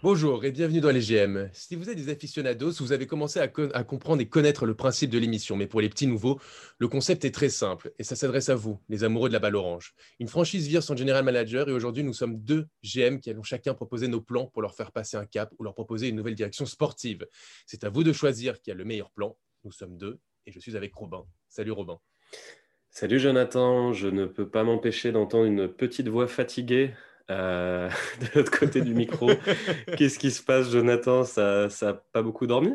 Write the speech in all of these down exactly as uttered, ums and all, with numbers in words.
Bonjour et bienvenue dans les G M. Si vous êtes des aficionados, vous avez commencé à, con- à comprendre et connaître le principe de l'émission. Mais pour les petits nouveaux, le concept est très simple et ça s'adresse à vous, les amoureux de la balle orange. Une franchise vire son general manager et aujourd'hui, nous sommes deux G M qui allons chacun proposer nos plans pour leur faire passer un cap ou leur proposer une nouvelle direction sportive. C'est à vous de choisir qui a le meilleur plan. Nous sommes deux et je suis avec Robin. Salut Robin. Salut Jonathan. Je ne peux pas m'empêcher d'entendre une petite voix fatiguée. Euh, de l'autre côté du micro. Qu'est-ce qui se passe, Jonathan ? Ça n'a pas beaucoup dormi ?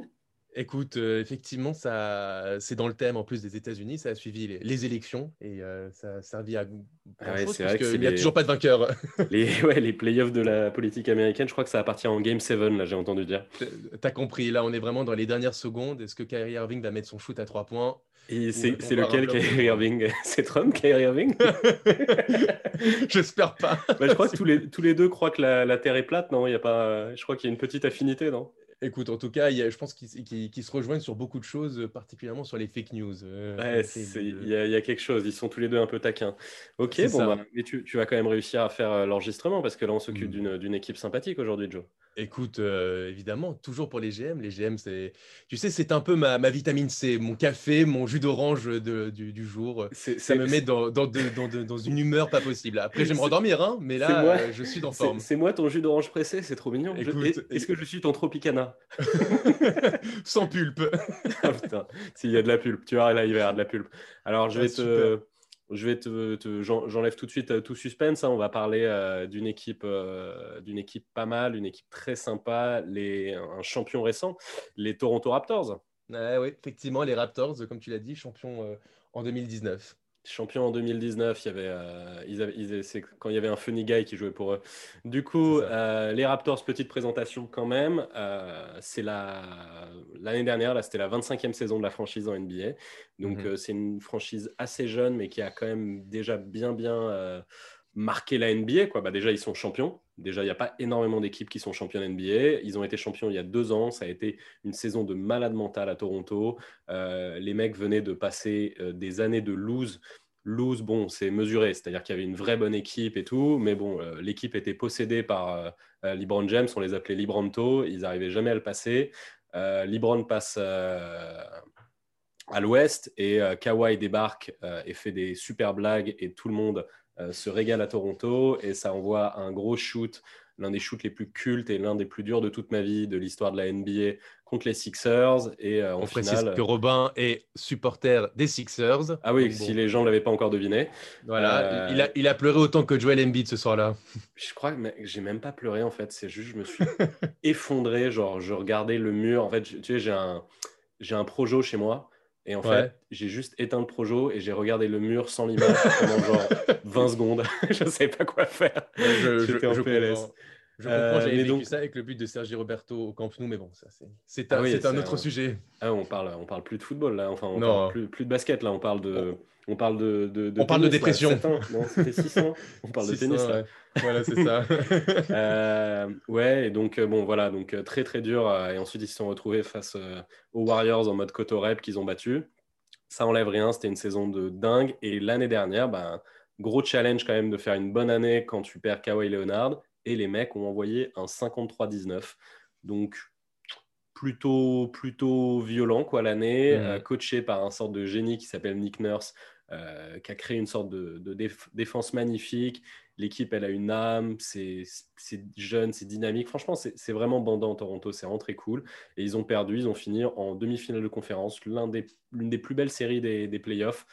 Écoute, euh, effectivement, ça, c'est dans le thème en plus des États-Unis. Ça a suivi les, les élections et euh, ça a servi à grand chose parce qu'il n'y a toujours pas de vainqueur. les, ouais, les playoffs de la politique américaine, je crois que ça appartient en Game sept, là, j'ai entendu dire. T'as compris, là, on est vraiment dans les dernières secondes. Est-ce que Kyrie Irving va mettre son shoot à trois points ? Et c'est, c'est lequel, Kyrie Irving ? C'est Trump, Kyrie Irving ? J'espère pas. Bah, je crois que tous les, tous les deux croient que la, la Terre est plate, non ? Il y a pas, je crois qu'il y a une petite affinité, non ? Écoute, en tout cas, il y a, je pense qu'ils, qu'ils, qu'ils se rejoignent sur beaucoup de choses, particulièrement sur les fake news. Euh, ouais, c'est, c'est, il, y a, il y a quelque chose. Ils sont tous les deux un peu taquins. Ok, c'est bon, bah, mais tu, tu vas quand même réussir à faire l'enregistrement parce que là, on s'occupe mmh. d'une, d'une équipe sympathique aujourd'hui, Joe. Écoute, euh, évidemment, toujours pour les G M. Les G M, c'est, tu sais, c'est un peu ma, ma vitamine C, mon café, mon jus d'orange de, du, du jour. C'est, ça c'est, me c'est... met dans, dans, de, dans, de, dans une humeur pas possible. Après, je vais me rendormir, hein, mais là, moi... euh, je suis dans forme. C'est, c'est moi ton jus d'orange pressé, c'est trop mignon. Écoute, je... Est-ce que je suis ton Tropicana ? Sans pulpe. Ah, putain, s'il y a de la pulpe, tu vois, là, il va y avoir de la pulpe. Alors, je ah, vais te... Super. Je vais te, te, j'enlève tout de suite tout suspense. Hein. On va parler euh, d'une équipe, euh, d'une équipe pas mal, une équipe très sympa, les, un champion récent, les Toronto Raptors. Ah, oui, effectivement, les Raptors, comme tu l'as dit, champions euh, en deux mille dix-neuf. Champions en deux mille dix-neuf, il y avait, euh, ils avaient, ils, c'est quand il y avait un funny guy qui jouait pour eux. Du coup, euh, les Raptors, petite présentation quand même. Euh, c'est la, l'année dernière, là, c'était la vingt-cinquième saison de la franchise en N B A. Donc, mm-hmm. euh, c'est une franchise assez jeune, mais qui a quand même déjà bien, bien euh, marqué la N B A, quoi. Bah, déjà, ils sont champions. Déjà, il n'y a pas énormément d'équipes qui sont championnes N B A. Ils ont été champions il y a deux ans. Ça a été une saison de malade mentale à Toronto. Euh, les mecs venaient de passer euh, des années de lose. Lose, bon, c'est mesuré. C'est-à-dire qu'il y avait une vraie bonne équipe et tout. Mais bon, euh, l'équipe était possédée par euh, LeBron James. On les appelait Lebronto. Ils n'arrivaient jamais à le passer. Euh, LeBron passe... Euh... à l'ouest et euh, Kawhi débarque euh, et fait des super blagues et tout le monde euh, se régale à Toronto et ça envoie un gros shoot, l'un des shoots les plus cultes et l'un des plus durs de toute ma vie de l'histoire de la N B A contre les Sixers et euh, en on finale... précise que Robin est supporter des Sixers. Ah oui, si bon. Les gens ne l'avaient pas encore deviné. Voilà, euh... il, a, il a pleuré autant que Joel Embiid ce soir-là. Je crois que mais, j'ai même pas pleuré en fait, c'est juste je me suis effondré, genre je regardais le mur. En fait, je, tu sais, j'ai un, j'ai un projo chez moi. Et en ouais. fait, j'ai juste éteint le projo et j'ai regardé le mur sans l'image pendant genre vingt secondes. Je ne savais pas quoi faire. Ouais, je, J'étais je, en je P L S. Comprends. Je comprends, euh, j'ai vécu donc... ça avec le but de Sergi Roberto au Camp Nou, mais bon, ça c'est, c'est un, ah oui, c'est c'est un autre un... sujet. Ah, on parle, on parle plus de football là, enfin on non. parle plus, plus de basket là, on parle de, on parle de, de, de on tennis, parle de dépression. Là, non, c'était six cents. On parle six cents, de tennis là. Ouais. Voilà, c'est ça. euh, ouais, et donc bon, voilà, donc très très dur. Et ensuite ils se sont retrouvés face euh, aux Warriors en mode Cotorep qu'ils ont battu. Ça enlève rien, c'était une saison de dingue. Et l'année dernière, bah, gros challenge quand même de faire une bonne année quand tu perds Kawhi Leonard. Et les mecs ont envoyé un cinquante-trois à dix-neuf. Donc, plutôt, plutôt violent quoi, l'année, mmh. euh, coaché par un sorte de génie qui s'appelle Nick Nurse, euh, qui a créé une sorte de, de déf- défense magnifique. L'équipe, elle a une âme, c'est, c'est jeune, c'est dynamique. Franchement, c'est, c'est vraiment bandant Toronto, c'est vraiment très cool. Et ils ont perdu, ils ont fini en demi-finale de conférence, l'un des, l'une des plus belles séries des, des playoffs.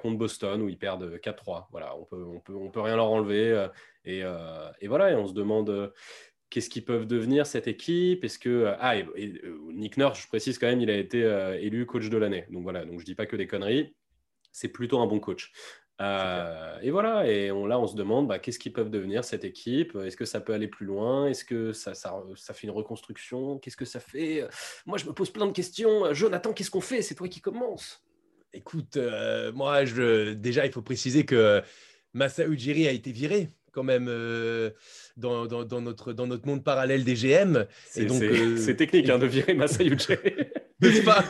Contre Boston où ils perdent quatre trois. Voilà, on peut, on peut, on peut rien leur enlever. Euh, et, euh, et voilà, et on se demande euh, qu'est-ce qu'ils peuvent devenir cette équipe. Est-ce que euh, ah, et, et, euh, Nick Nurse, je précise quand même, il a été euh, élu coach de l'année. Donc voilà, donc je dis pas que des conneries. C'est plutôt un bon coach. Euh, et voilà, et on, là on se demande bah, qu'est-ce qu'ils peuvent devenir cette équipe. Est-ce que ça peut aller plus loin ? Est-ce que ça, ça, ça fait une reconstruction ? Qu'est-ce que ça fait ? Moi, je me pose plein de questions. Jonathan, qu'est-ce qu'on fait ? C'est toi qui commences. Écoute, euh, moi, je, déjà, il faut préciser que Masai Ujiri a été viré quand même euh, dans, dans, dans, notre, dans notre monde parallèle des G M. C'est, et donc, c'est, euh, c'est technique hein, de virer Masai Ujiri. N'est-ce pas ?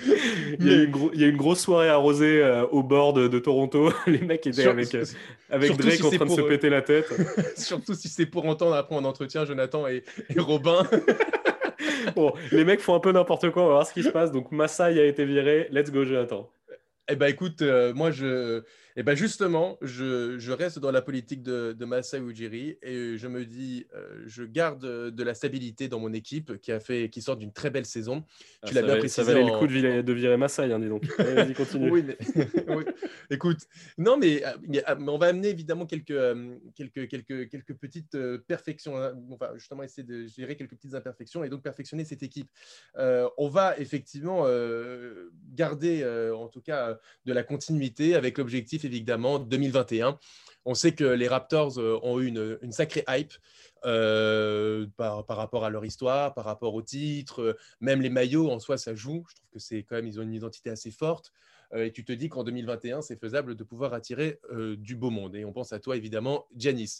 Il y a eu une, gro- il y a une grosse soirée arrosée euh, au bord de, de Toronto. Les mecs étaient Sur, avec, euh, avec Drake si en train de se euh... péter la tête. Surtout si c'est pour entendre après en entretien Jonathan et, et Robin. Bon, les mecs font un peu n'importe quoi, on va voir ce qui se passe. Donc Masai a été viré, let's go Jonathan. Eh ben écoute, euh, moi je... Eh ben justement, je, je reste dans la politique de, de Masai Ujiri et je me dis, euh, je garde de la stabilité dans mon équipe qui, a fait, qui sort d'une très belle saison. Ah, tu l'as bien précisé. Ça valait en... le coup de virer, de virer Masai, hein, dis donc. Allez, vas-y, continue. Oui, mais... oui. Écoute, non mais on va amener évidemment quelques, quelques, quelques, quelques petites perfections. On va justement essayer de gérer quelques petites imperfections et donc perfectionner cette équipe. Euh, on va effectivement euh, garder euh, en tout cas de la continuité avec l'objectif évidemment deux mille vingt et un. On sait que les Raptors ont eu une, une sacrée hype euh, par, par rapport à leur histoire, par rapport au titre, même les maillots en soi ça joue, je trouve que c'est quand même, ils ont une identité assez forte euh, et tu te dis qu'en deux mille vingt et un c'est faisable de pouvoir attirer euh, du beau monde et on pense à toi évidemment Giannis.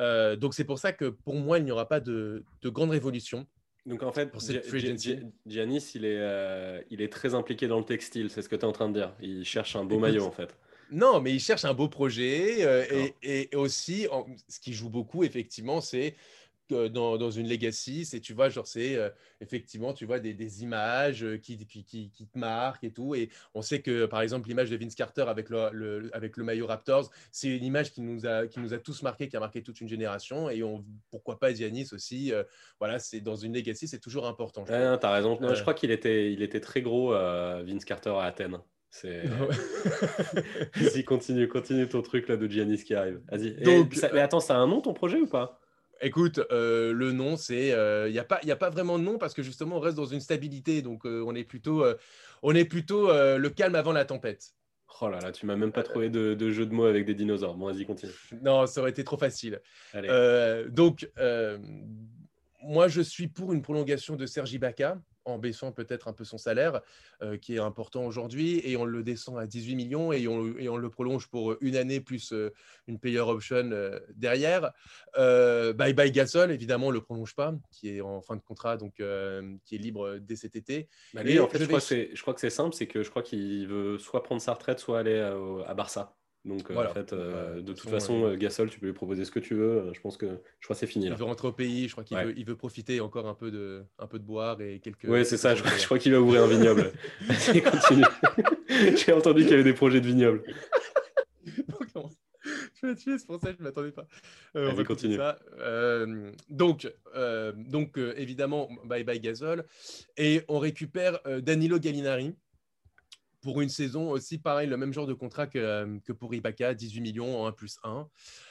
Euh, donc c'est pour ça que pour moi il n'y aura pas de, de grande révolution. Donc en fait, G- G- Giannis, il est, euh, il est très impliqué dans le textile, c'est ce que tu es en train de dire. Il cherche un beau Écoute, maillot en fait. Non, mais il cherche un beau projet euh, et, et aussi, en, ce qui joue beaucoup effectivement, c'est euh, dans, dans une legacy, c'est, tu vois, genre c'est euh, effectivement, tu vois, des, des images qui, qui, qui, qui te marquent et tout. Et on sait que par exemple, l'image de Vince Carter avec le, le, avec le maillot Raptors, c'est une image qui nous a, qui nous a tous marqué, qui a marqué toute une génération. Et on, pourquoi pas Giannis aussi. Euh, voilà, c'est dans une legacy, c'est toujours important. Je ah, non, t'as raison. Non, euh... Je crois qu'il était, il était très gros, euh, Vince Carter à Athènes. C'est... Vas-y, continue, continue ton truc là de Giannis qui arrive. Vas-y. Donc, ça, mais attends, ça a un nom ton projet ou pas ? Écoute, euh, le nom, c'est, il euh, n'y a pas, il n'y a pas vraiment de nom parce que justement, on reste dans une stabilité, donc euh, on est plutôt, euh, on est plutôt euh, le calme avant la tempête. Oh là là, tu m'as même pas trouvé de, de jeu de mots avec des dinosaures. Bon, vas-y, continue. Non, ça aurait été trop facile. Allez. Euh, donc, euh, moi, je suis pour une prolongation de Serge Ibaka, en baissant peut-être un peu son salaire, euh, qui est important aujourd'hui, et on le descend à dix-huit millions, et on, et on le prolonge pour une année plus euh, une player option euh, derrière. Euh, bye bye Gasol, évidemment, on ne le prolonge pas, qui est en fin de contrat, donc euh, qui est libre dès cet été. Bah lui, et en fait, je, je, crois vais... c'est, je crois que c'est simple, c'est que je crois qu'il veut soit prendre sa retraite, soit aller à, à Barça. Donc, euh, voilà. en fait, euh, de toute façon, euh, Gasol, tu peux lui proposer ce que tu veux. Je pense que, je crois que c'est fini. Là. Il veut rentrer au pays. Je crois qu'il ouais. veut, il veut profiter encore un peu de, un peu de boire et quelques. Ouais, c'est ça. Je, je crois qu'il va ouvrir un vignoble. Vas-y, continue. J'ai entendu qu'il y avait des projets de vignoble. Donc, je vais tuer, c'est pour ça que je ne m'attendais pas. Euh, Allez, on va continuer. Ça. Euh, donc, euh, donc euh, évidemment, bye bye Gasol. Et on récupère euh, Danilo Gallinari. Pour une saison aussi, pareil, le même genre de contrat que, que pour Ibaka, dix-huit millions en un plus un.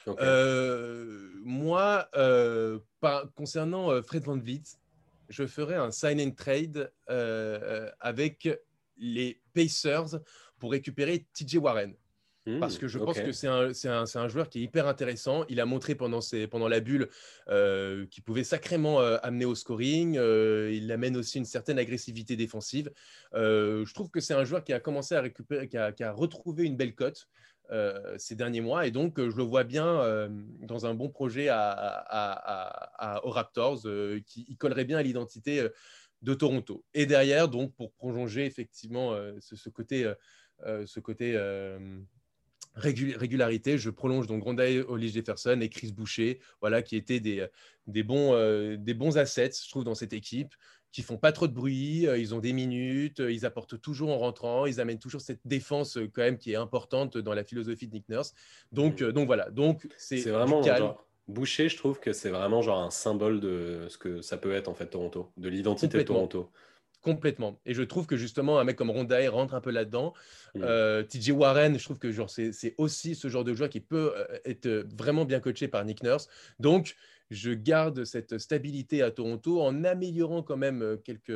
Okay. Euh, moi, euh, par, concernant euh, Fred VanVleet, je ferai un sign and trade euh, avec les Pacers pour récupérer T J Warren. Mmh, parce que je pense okay. que c'est un, c'est, un, c'est un joueur qui est hyper intéressant. Il a montré pendant, ses, pendant la bulle euh, qu'il pouvait sacrément euh, amener au scoring. Euh, il amène aussi une certaine agressivité défensive. Euh, je trouve que c'est un joueur qui a commencé à récupérer, qui a, qui a retrouvé une belle cote euh, ces derniers mois. Et donc, euh, je le vois bien euh, dans un bon projet à, à, à, à, aux Raptors euh, qui il collerait bien à l'identité euh, de Toronto. Et derrière, donc, pour prolonger effectivement euh, ce, ce côté... Euh, ce côté euh, régularité, je prolonge donc Rondale, Hollis Jefferson et Chris Boucher, voilà, qui étaient des, des, bons, euh, des bons assets, je trouve, dans cette équipe, qui font pas trop de bruit, euh, ils ont des minutes, euh, ils apportent toujours en rentrant, ils amènent toujours cette défense euh, quand même qui est importante dans la philosophie de Nick Nurse. Donc, euh, donc voilà, donc c'est, c'est vraiment genre, Boucher, je trouve que c'est vraiment genre un symbole de ce que ça peut être en fait Toronto, de l'identité de Toronto. Complètement. Et je trouve que justement, un mec comme Rondale rentre un peu là-dedans. Mmh. Euh, T J Warren, je trouve que genre, c'est, c'est aussi ce genre de joueur qui peut être vraiment bien coaché par Nick Nurse. Donc, je garde cette stabilité à Toronto en améliorant quand même quelques,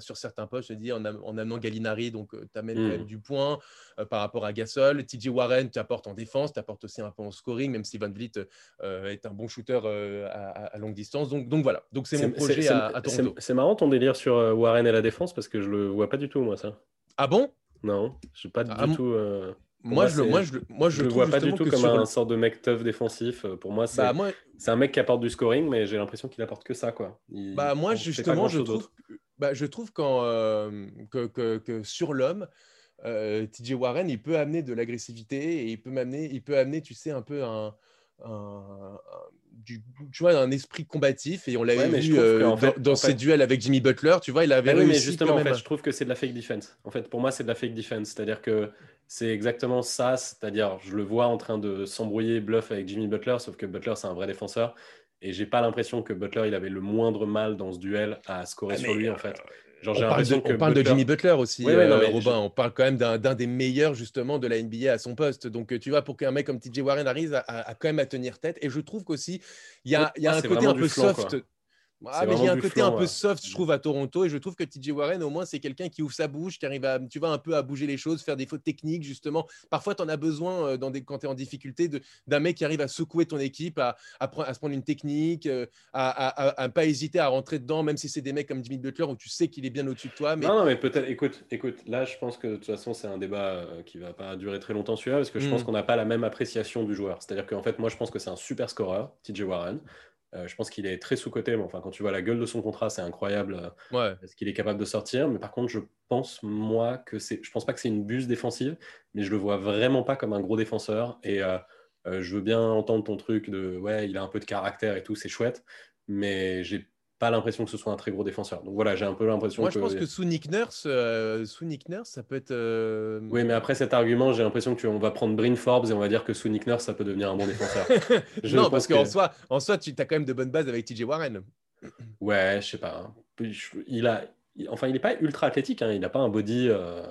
sur certains postes, je dis, en, am- en amenant Gallinari, donc tu amènes mmh. quand même du point euh, par rapport à Gasol. T J Warren, tu apportes en défense, tu apportes aussi un peu en scoring, même si VanVleet euh, est un bon shooter euh, à, à longue distance. Donc, donc voilà, donc c'est, c'est mon projet c'est, à, c'est, à Toronto. C'est, c'est marrant ton délire sur Warren et la défense parce que je le vois pas du tout, moi, ça. Ah bon ? Non, je ne pas ah, du tout... Euh... Moi, moi, je le, moi, je, moi, je le vois pas du tout comme sur... un sort de mec tough défensif. Pour moi, c'est, bah, moi, c'est un mec qui apporte du scoring, mais j'ai l'impression qu'il apporte que ça, quoi. Il, bah, moi, justement, je trouve, bah, je trouve qu'en, euh, que, que, que sur l'homme, euh, T J Warren, il peut amener de l'agressivité et il peut m'amener, il peut amener, tu sais, un peu un, un, un du, tu vois, un esprit combatif. Et on l'avait ouais, vu euh, dans, fait, dans ses fait... duels avec Jimmy Butler, tu vois, il avait ouais, réussi. Mais justement, quand même. En fait, je trouve que c'est de la fake defense. En fait, pour moi, c'est de la fake defense, c'est-à-dire que c'est exactement ça, c'est-à-dire, je le vois en train de s'embrouiller, bluff avec Jimmy Butler, sauf que Butler, c'est un vrai défenseur. Et j'ai pas l'impression que Butler il avait le moindre mal dans ce duel à scorer ah, sur lui euh, en fait. Genre, on j'ai parle, de, on que parle Butler... de Jimmy Butler aussi, ouais, ouais, euh, non, Robin. Je... On parle quand même d'un, d'un des meilleurs justement de la N B A à son poste. Donc tu vois, pour qu'un mec comme T J Warren arrive à, à, à quand même à tenir tête. Et je trouve qu'aussi il y a, ouais, y a un côté un peu flanc, soft. Quoi. Ah, mais il y a un côté flanc, un peu ouais. soft, je trouve, à Toronto, et je trouve que T J Warren, au moins, c'est quelqu'un qui ouvre sa bouche, qui arrive à, tu vois, un peu à bouger les choses, faire des fautes techniques, justement. Parfois, tu en as besoin, dans des, quand tu es en difficulté, de, d'un mec qui arrive à secouer ton équipe, à, à, pre- à se prendre une technique, à ne pas hésiter à rentrer dedans, même si c'est des mecs comme Jimmy Butler, où tu sais qu'il est bien au-dessus de toi. Mais... Non, non, mais peut-être, écoute, écoute, là, je pense que de toute façon, c'est un débat qui ne va pas durer très longtemps, celui-là, parce que je mmh. pense qu'on n'a pas la même appréciation du joueur. C'est-à-dire qu'en fait, moi, je pense que c'est un super scoreur, T J Warren. Euh, je pense qu'il est très sous-coté, mais enfin, quand tu vois la gueule de son contrat, c'est incroyable euh, ouais. ce qu'il est capable de sortir. Mais par contre, je pense moi que c'est, je pense pas que c'est une buse défensive, mais je le vois vraiment pas comme un gros défenseur. Et euh, euh, je veux bien entendre ton truc de ouais, il a un peu de caractère et tout, c'est chouette, mais j'ai pas l'impression que ce soit un très gros défenseur. Donc voilà, j'ai un peu l'impression moi, que... Moi, je pense que sous Nick Nurse, euh, sous Nick Nurse, ça peut être... Euh... Oui, mais après cet argument, j'ai l'impression qu'on va prendre Bryn Forbes et on va dire que sous Nick Nurse, ça peut devenir un bon défenseur. Je non, parce qu'en que... soi, en soi, tu as quand même de bonnes bases avec T J Warren. Ouais, je sais pas. Il a... Enfin, il n'est pas ultra athlétique, hein. Il n'a pas un body... Euh...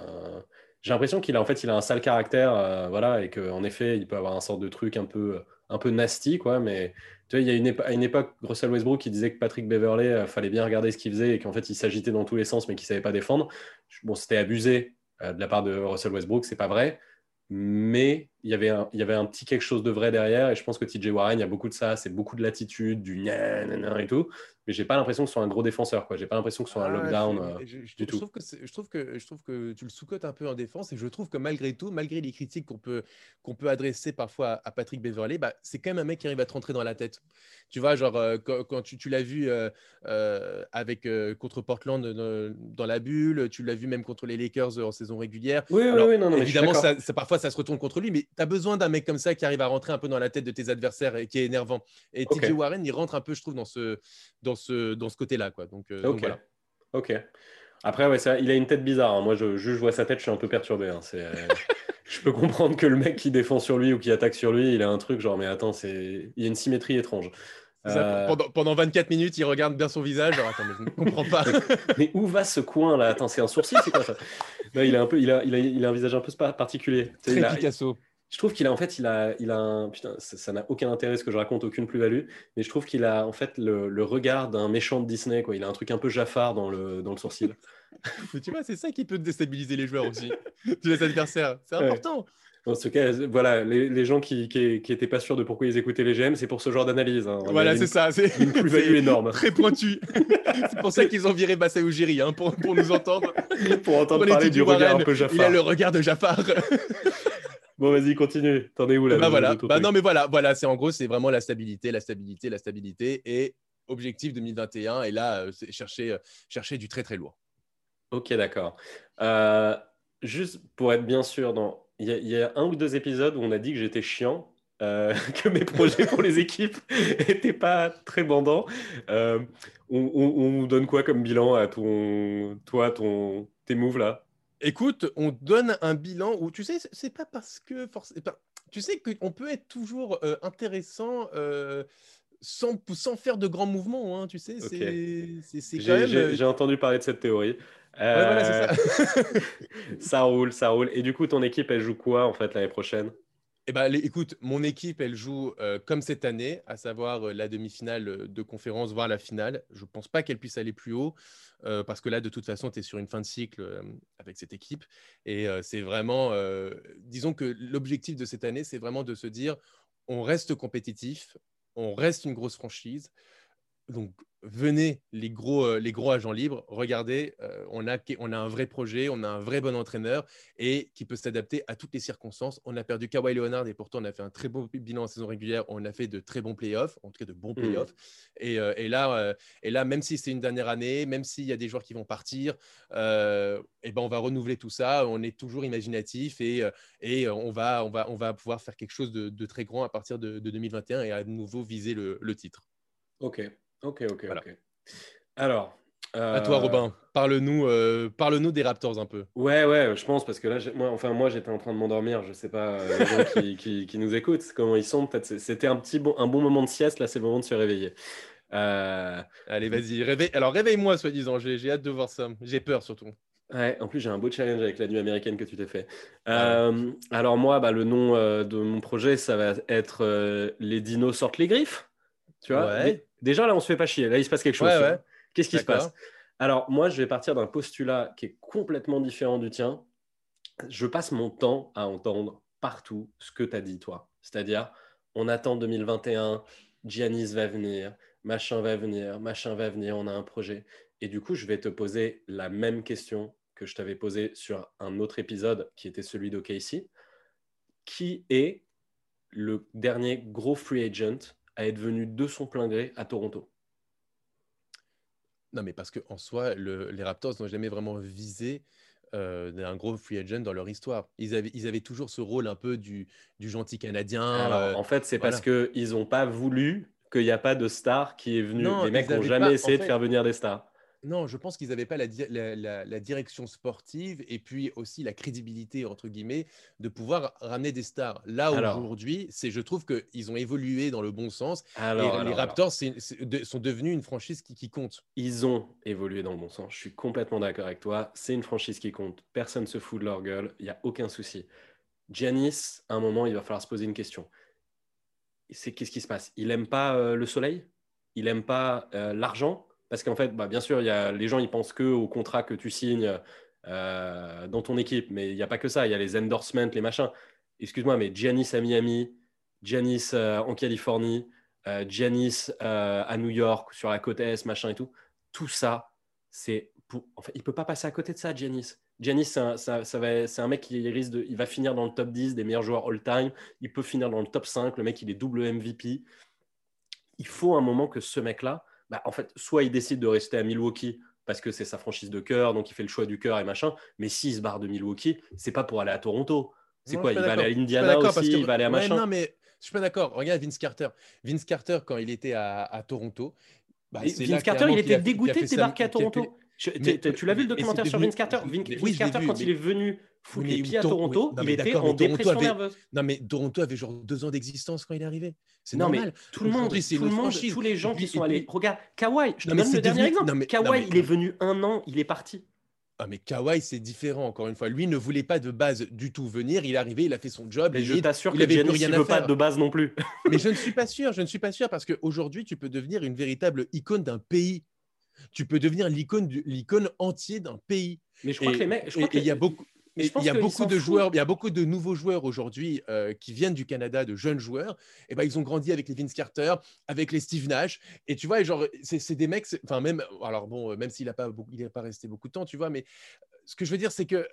J'ai l'impression qu'il a, en fait, il a un sale caractère, euh, voilà, et qu'en effet, il peut avoir un sorte de truc un peu... un peu nasty, quoi, mais tu vois, il y a une épo- à une époque, Russell Westbrook qui disait que Patrick Beverley, euh, fallait bien regarder ce qu'il faisait et qu'en fait, il s'agitait dans tous les sens, mais qu'il ne savait pas défendre. Bon, c'était abusé euh, de la part de Russell Westbrook, c'est pas vrai, mais il y avait un, il y avait un petit quelque chose de vrai derrière, et je pense que T J Warren, il y a beaucoup de ça, c'est beaucoup de l'attitude, du nanana et tout, mais j'ai pas l'impression que ce soit un gros défenseur, quoi. J'ai pas l'impression que ce soit ah, un lockdown je, je, je, du je tout. Trouve que je, trouve que, je trouve que tu le sous-cotes un peu en défense, et je trouve que malgré tout, malgré les critiques qu'on peut, qu'on peut adresser parfois à Patrick Beverley, bah, c'est quand même un mec qui arrive à te rentrer dans la tête. Tu vois, genre, euh, quand, quand tu, tu l'as vu euh, euh, avec, euh, contre Portland euh, dans la bulle, tu l'as vu même contre les Lakers euh, en saison régulière. Oui, alors, oui, oui. Non, non, évidemment, ça, ça, parfois, ça se retourne contre lui, mais tu as besoin d'un mec comme ça qui arrive à rentrer un peu dans la tête de tes adversaires et qui est énervant. Et okay. T J Warren, il rentre un peu, je trouve, dans ce, dans ce, dans ce côté-là, quoi. Donc, euh, okay. donc voilà. Ok. Après, ouais, ça, il a une tête bizarre, hein. Moi, je, je vois sa tête, je suis un peu perturbé, hein. C'est, euh, je peux comprendre que le mec qui défend sur lui ou qui attaque sur lui, il a un truc genre, mais attends, c'est... il y a une symétrie étrange. Ça, pendant, pendant vingt-quatre minutes, il regarde bien son visage. Alors, attends, mais je ne comprends pas. Mais où va ce coin là? Attends, c'est un sourcil, c'est quoi ça? Non, il a un peu, il a, il a, il a un visage un peu particulier. Très il a, Picasso. Je trouve qu'il a en fait, il a, il a, un, putain, ça, ça n'a aucun intérêt ce que je raconte, aucune plus-value. Mais je trouve qu'il a en fait le, le regard d'un méchant de Disney, quoi. Il a un truc un peu Jafar dans le, dans le sourcil. Mais tu vois, c'est ça qui peut déstabiliser les joueurs aussi. Tu les adversaires, c'est important. Ouais. Dans ce cas, voilà, les, les gens qui n'étaient pas sûrs de pourquoi ils écoutaient les G M, c'est pour ce genre d'analyse. Hein. Voilà, une, c'est ça. C'est une plus-value c'est énorme. Très pointu. C'est pour ça qu'ils ont viré Masai Ujiri, hein, pour, pour nous entendre. Pour entendre on parler du Warren, regard un peu Jafar. Il a le regard de Jafar. Bon, vas-y, continue. T'en es où, là? Bah, voilà. Bah non, mais voilà, voilà, c'est en gros, c'est vraiment la stabilité, la stabilité, la stabilité. Et objectif deux mille vingt et un, et là, euh, chercher, euh, chercher du très, très lourd. Ok, d'accord. Euh, juste pour être bien sûr dans... Il y, a, il y a un ou deux épisodes où on a dit que j'étais chiant, euh, que mes projets pour les équipes n'étaient pas très bandants. Euh, on, on, on donne quoi comme bilan à ton, toi, ton, tes moves là ? Écoute, on donne un bilan où, tu sais, c'est pas parce que forcément... Tu sais qu'on peut être toujours euh, intéressant... Euh... Sans, sans faire de grands mouvements, hein, tu sais, c'est, okay. c'est, c'est quand j'ai, même... J'ai, j'ai entendu parler de cette théorie. Euh, ouais, voilà, c'est ça. Ça roule, ça roule. Et du coup, ton équipe, elle joue quoi, en fait, l'année prochaine ? Eh ben, les, écoute, mon équipe, elle joue euh, comme cette année, à savoir euh, la demi-finale de conférence, voire la finale. Je ne pense pas qu'elle puisse aller plus haut, euh, parce que là, de toute façon, tu es sur une fin de cycle euh, avec cette équipe. Et euh, c'est vraiment... Euh, disons que l'objectif de cette année, c'est vraiment de se dire, on reste compétitif, on reste une grosse franchise, donc venez les gros, euh, les gros agents libres, regardez, euh, on a, on a un vrai projet, on a un vrai bon entraîneur et qui peut s'adapter à toutes les circonstances. On a perdu Kawhi Leonard et pourtant on a fait un très beau bilan en saison régulière, on a fait de très bons playoffs, en tout cas de bons playoffs. Mmh. Et, euh, et, là, euh, et là, même si c'est une dernière année, même s'il y a des joueurs qui vont partir, euh, et ben on va renouveler tout ça, on est toujours imaginatif et, et on, va, on, va, on va pouvoir faire quelque chose de, de très grand à partir de, de deux mille vingt et un et à nouveau viser le, le titre. Ok. Ok, ok, voilà. ok. Alors, euh... à toi, Robin. Parle-nous, euh, parle-nous des Raptors un peu. Ouais, ouais, je pense parce que là, j'ai... moi, enfin, moi, j'étais en train de m'endormir. Je sais pas euh, les gens qui, qui, qui nous écoutent comment ils sont. Peut-être c'est... c'était un petit bon, un bon moment de sieste. Là, c'est le moment de se réveiller. Euh... Allez, vas-y, réveille. Alors, réveille-moi, soi-disant. J'ai, j'ai hâte de voir ça. J'ai peur surtout. Ouais, en plus, j'ai un beau challenge avec la nuit américaine que tu t'es fait. Euh, ouais. Alors moi, bah, le nom euh, de mon projet, ça va être euh, les dinos sortent les griffes. Tu vois. Ouais. Les... Déjà, là, on se fait pas chier. Là, il se passe quelque chose. Ouais, ouais. Qu'est-ce qui D'accord. se passe ? Alors, moi, je vais partir d'un postulat qui est complètement différent du tien. Je passe mon temps à entendre partout ce que tu as dit, toi. C'est-à-dire, on attend deux mille vingt et un, Giannis va venir, machin va venir, machin va venir, on a un projet. Et du coup, je vais te poser la même question que je t'avais posée sur un autre épisode qui était celui d'O K C. Qui est le dernier gros free agent à être venu de son plein gré à Toronto? Non, mais parce qu'en soi, le, les Raptors n'ont jamais vraiment visé euh, un gros free agent dans leur histoire. Ils avaient, ils avaient toujours ce rôle un peu du, du gentil Canadien. Alors, euh, en fait, c'est voilà. parce qu'ils n'ont pas voulu qu'il n'y a pas de star qui est venu. Non, les mecs n'ont jamais pas, essayé en fait, de faire venir des stars. Non, je pense qu'ils n'avaient pas la, di- la, la, la direction sportive et puis aussi la crédibilité, entre guillemets, de pouvoir ramener des stars. Là, alors, aujourd'hui, c'est, je trouve qu'ils ont évolué dans le bon sens. Alors, et alors, les Raptors c'est, c'est, de, sont devenus une franchise qui, qui compte. Ils ont évolué dans le bon sens. Je suis complètement d'accord avec toi. C'est une franchise qui compte. Personne ne se fout de leur gueule. Il n'y a aucun souci. Giannis, à un moment, il va falloir se poser une question. C'est, qu'est-ce qui se passe ? Il n'aime pas euh, le soleil ? Il n'aime pas euh, l'argent ? Parce qu'en fait, bah, bien sûr, y a, les gens ils pensent qu'au contrat que tu signes euh, dans ton équipe, mais il n'y a pas que ça, il y a les endorsements, les machins. Excuse-moi, mais Giannis à Miami, Giannis euh, en Californie, euh, Giannis euh, à New York, sur la côte Est, machin et tout, tout ça, c'est pour... enfin, il ne peut pas passer à côté de ça, Giannis. Giannis, c'est un, ça, ça va, c'est un mec qui risque de... Il va finir dans le top dix des meilleurs joueurs all-time, il peut finir dans le top cinq, le mec, il est double M V P. Il faut un moment que ce mec-là, bah, en fait, soit il décide de rester à Milwaukee parce que c'est sa franchise de cœur, donc il fait le choix du cœur et machin, mais s'il se barre de Milwaukee, c'est pas pour aller à Toronto. C'est non, quoi Il d'accord. va aller à Indiana aussi, que... il va aller à machin. Ouais, non, mais je suis pas d'accord. Regarde Vince Carter. Vince Carter, quand il était à, à Toronto... Bah, c'est Vince là, Carter, il était a, dégoûté de débarquer à Toronto. Je, mais, tu l'as vu le documentaire sur Vince Carter ? Vince oui, Carter, vu, quand mais... il est venu foutre les pieds à Toronto, non, il était en dépression avait... nerveuse. Non, mais Toronto avait genre deux ans d'existence quand il est arrivé. C'est non, normal. Mais tout le monde, tout le monde tous les gens qui sont allés... Regarde, Kawhi, je te donne le dernier exemple. Kawhi, il est venu un an, il est parti. Ah mais Kawhi, c'est différent, encore une fois. Lui ne voulait pas de base du tout venir. Il est arrivé, il a fait son job. Mais je t'assure que Giannis ne veut pas de base non plus. Mais je ne suis pas sûr, je ne suis pas sûr, parce qu'aujourd'hui, tu peux devenir une véritable icône d'un pays. Tu peux devenir l'icône, du, l'icône entier d'un pays. Mais je crois et, que les mecs... Je crois et, et il y a beaucoup... Mais je pense il y a beaucoup de joueurs, il y a beaucoup de nouveaux joueurs aujourd'hui euh, qui viennent du Canada, de jeunes joueurs. Et ben ils ont grandi avec les Vince Carter, avec les Steve Nash. Et tu vois, genre c'est, c'est des mecs. Enfin même, alors bon, même s'il a pas, beaucoup, il a pas resté beaucoup de temps, tu vois. Mais ce que je veux dire, c'est que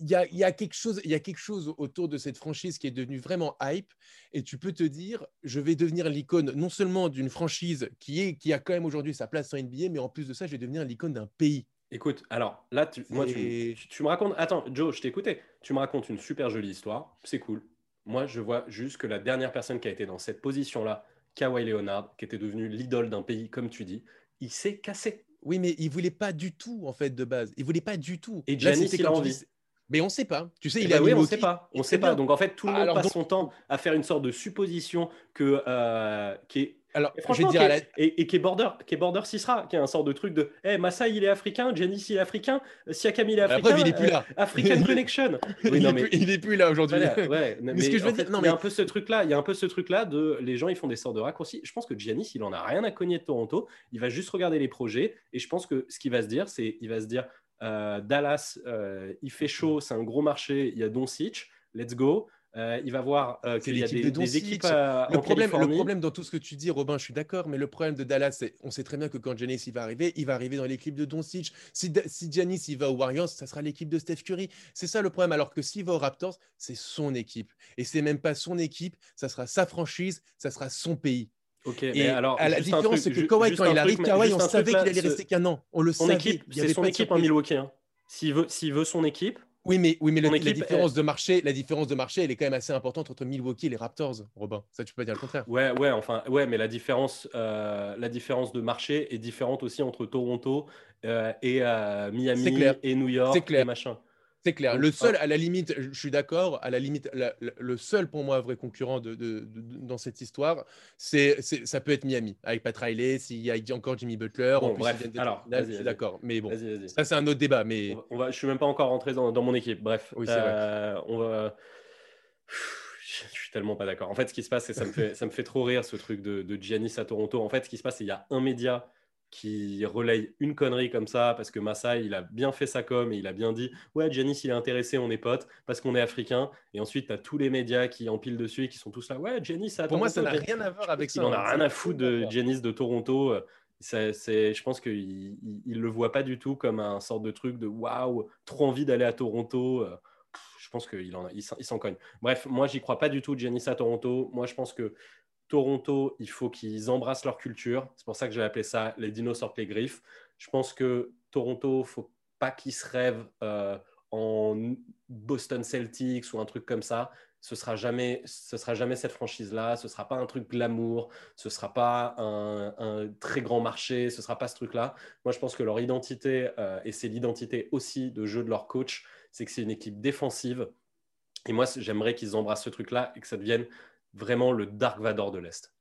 il y a, y a quelque chose, il y a quelque chose autour de cette franchise qui est devenue vraiment hype. Et tu peux te dire, je vais devenir l'icône non seulement d'une franchise qui est, qui a quand même aujourd'hui sa place en N B A, mais en plus de ça, je vais devenir l'icône d'un pays. Écoute, alors là, tu, moi, tu, tu, tu me racontes... Attends, Joe, je t'écoutais. Tu me racontes une super jolie histoire. C'est cool. Moi, je vois juste que la dernière personne qui a été dans cette position-là, Kawhi Leonard, qui était devenu l'idole d'un pays, comme tu dis, il s'est cassé. Oui, mais il ne voulait pas du tout, en fait, de base. Il ne voulait pas du tout. Et Giannis, il a envie. Mais on ne sait pas. Tu sais, il a oui, on ne sait pas. On sait pas. Donc, en fait, tout le monde alors, passe donc... son temps à faire une sorte de supposition que, euh, qui est... Alors, je vais dire à la... et, et qui est border, qui est border Sisra, qui est un sort de truc de hey, Masai il est africain, Giannis il est africain, Siakam il est africain. Après, il est plus là. Euh, African Connection. Oui, non, mais... il, est plus, il est plus là aujourd'hui. Voilà, ouais, mais, mais ce que je veux dire, non, mais... il y a un peu ce truc là, il y a un peu ce truc là de les gens ils font des sortes de raccourcis. Je pense que Giannis il en a rien à cogner de Toronto, il va juste regarder les projets et je pense que ce qu'il va se dire c'est il va se dire euh, Dallas euh, il fait chaud, c'est un gros marché, il y a Doncic, let's go. Euh, il va voir euh, qu'il y a des, de des équipes euh, le, en problème, le problème dans tout ce que tu dis, Robin, je suis d'accord, mais le problème de Dallas, c'est on sait très bien que quand Giannis il va arriver, il va arriver dans l'équipe de Doncic. Si, si Giannis il va aux Warriors, ça sera l'équipe de Steph Curry. C'est ça le problème. Alors que s'il va aux Raptors, c'est son équipe. Et c'est même pas son équipe, ça sera sa franchise, ça sera son pays. Ok, et mais alors, à la différence, c'est que Kawhi, quand il arrive, Kawhi, on savait qu'il allait rester qu'un an. On le savait. C'est son équipe en Milwaukee. Hein. S'il veut, s'il veut son équipe. Oui, mais, oui, mais le, équipe, la, différence de marché, la différence de marché, elle est quand même assez importante entre Milwaukee et les Raptors, Robin. Ça, tu peux pas dire le contraire. Ouais, ouais, enfin, ouais, mais la différence, euh, la différence de marché est différente aussi entre Toronto euh, et euh, Miami et New York. C'est clair. Et machin. C'est clair. Le seul, à la limite, je suis d'accord, à la limite, la, la, le seul pour moi vrai concurrent de, de, de, dans cette histoire, c'est, c'est, ça peut être Miami, avec Pat Riley, s'il y a encore Jimmy Butler. Bon, en plus, bref, il vient alors, finale, vas-y, je suis vas-y. d'accord. Mais bon, vas-y, vas-y. Ça, c'est un autre débat. Mais... On va, je ne suis même pas encore rentré dans, dans mon équipe. Bref, oui, c'est euh, vrai. On va... Je suis tellement pas d'accord. En fait, ce qui se passe, c'est ça me fait, ça me fait trop rire, ce truc de, de Giannis à Toronto. En fait, ce qui se passe, c'est qu'il y a un média qui relaye une connerie comme ça parce que Masai, il a bien fait sa com et il a bien dit « Ouais, Giannis, il est intéressé, on est potes parce qu'on est africains. » Et ensuite, tu as tous les médias qui empilent dessus et qui sont tous là « Ouais, Giannis, ça a Pour moi, ça n'a rien à voir avec ça. » Il n'en a rien à foutre de Giannis de Toronto. Ça, c'est, je pense qu'il ne le voit pas du tout comme un sorte de truc de « Waouh, trop envie d'aller à Toronto. » Je pense qu'il en a, il s'en, il s'en cogne. Bref, moi, j'y crois pas du tout, Giannis à Toronto. Moi, je pense que Toronto, il faut qu'ils embrassent leur culture. C'est pour ça que j'avais appelé ça « Les dinos sortent les griffes ». Je pense que Toronto, il ne faut pas qu'ils se rêvent euh, en Boston Celtics ou un truc comme ça. Ce ne sera jamais, ce sera jamais cette franchise-là. Ce ne sera pas un truc glamour. Ce ne sera pas un, un très grand marché. Ce ne sera pas ce truc-là. Moi, je pense que leur identité, euh, et c'est l'identité aussi de jeu de leur coach, c'est que c'est une équipe défensive. Et moi, j'aimerais qu'ils embrassent ce truc-là et que ça devienne vraiment le Dark Vador de l'Est.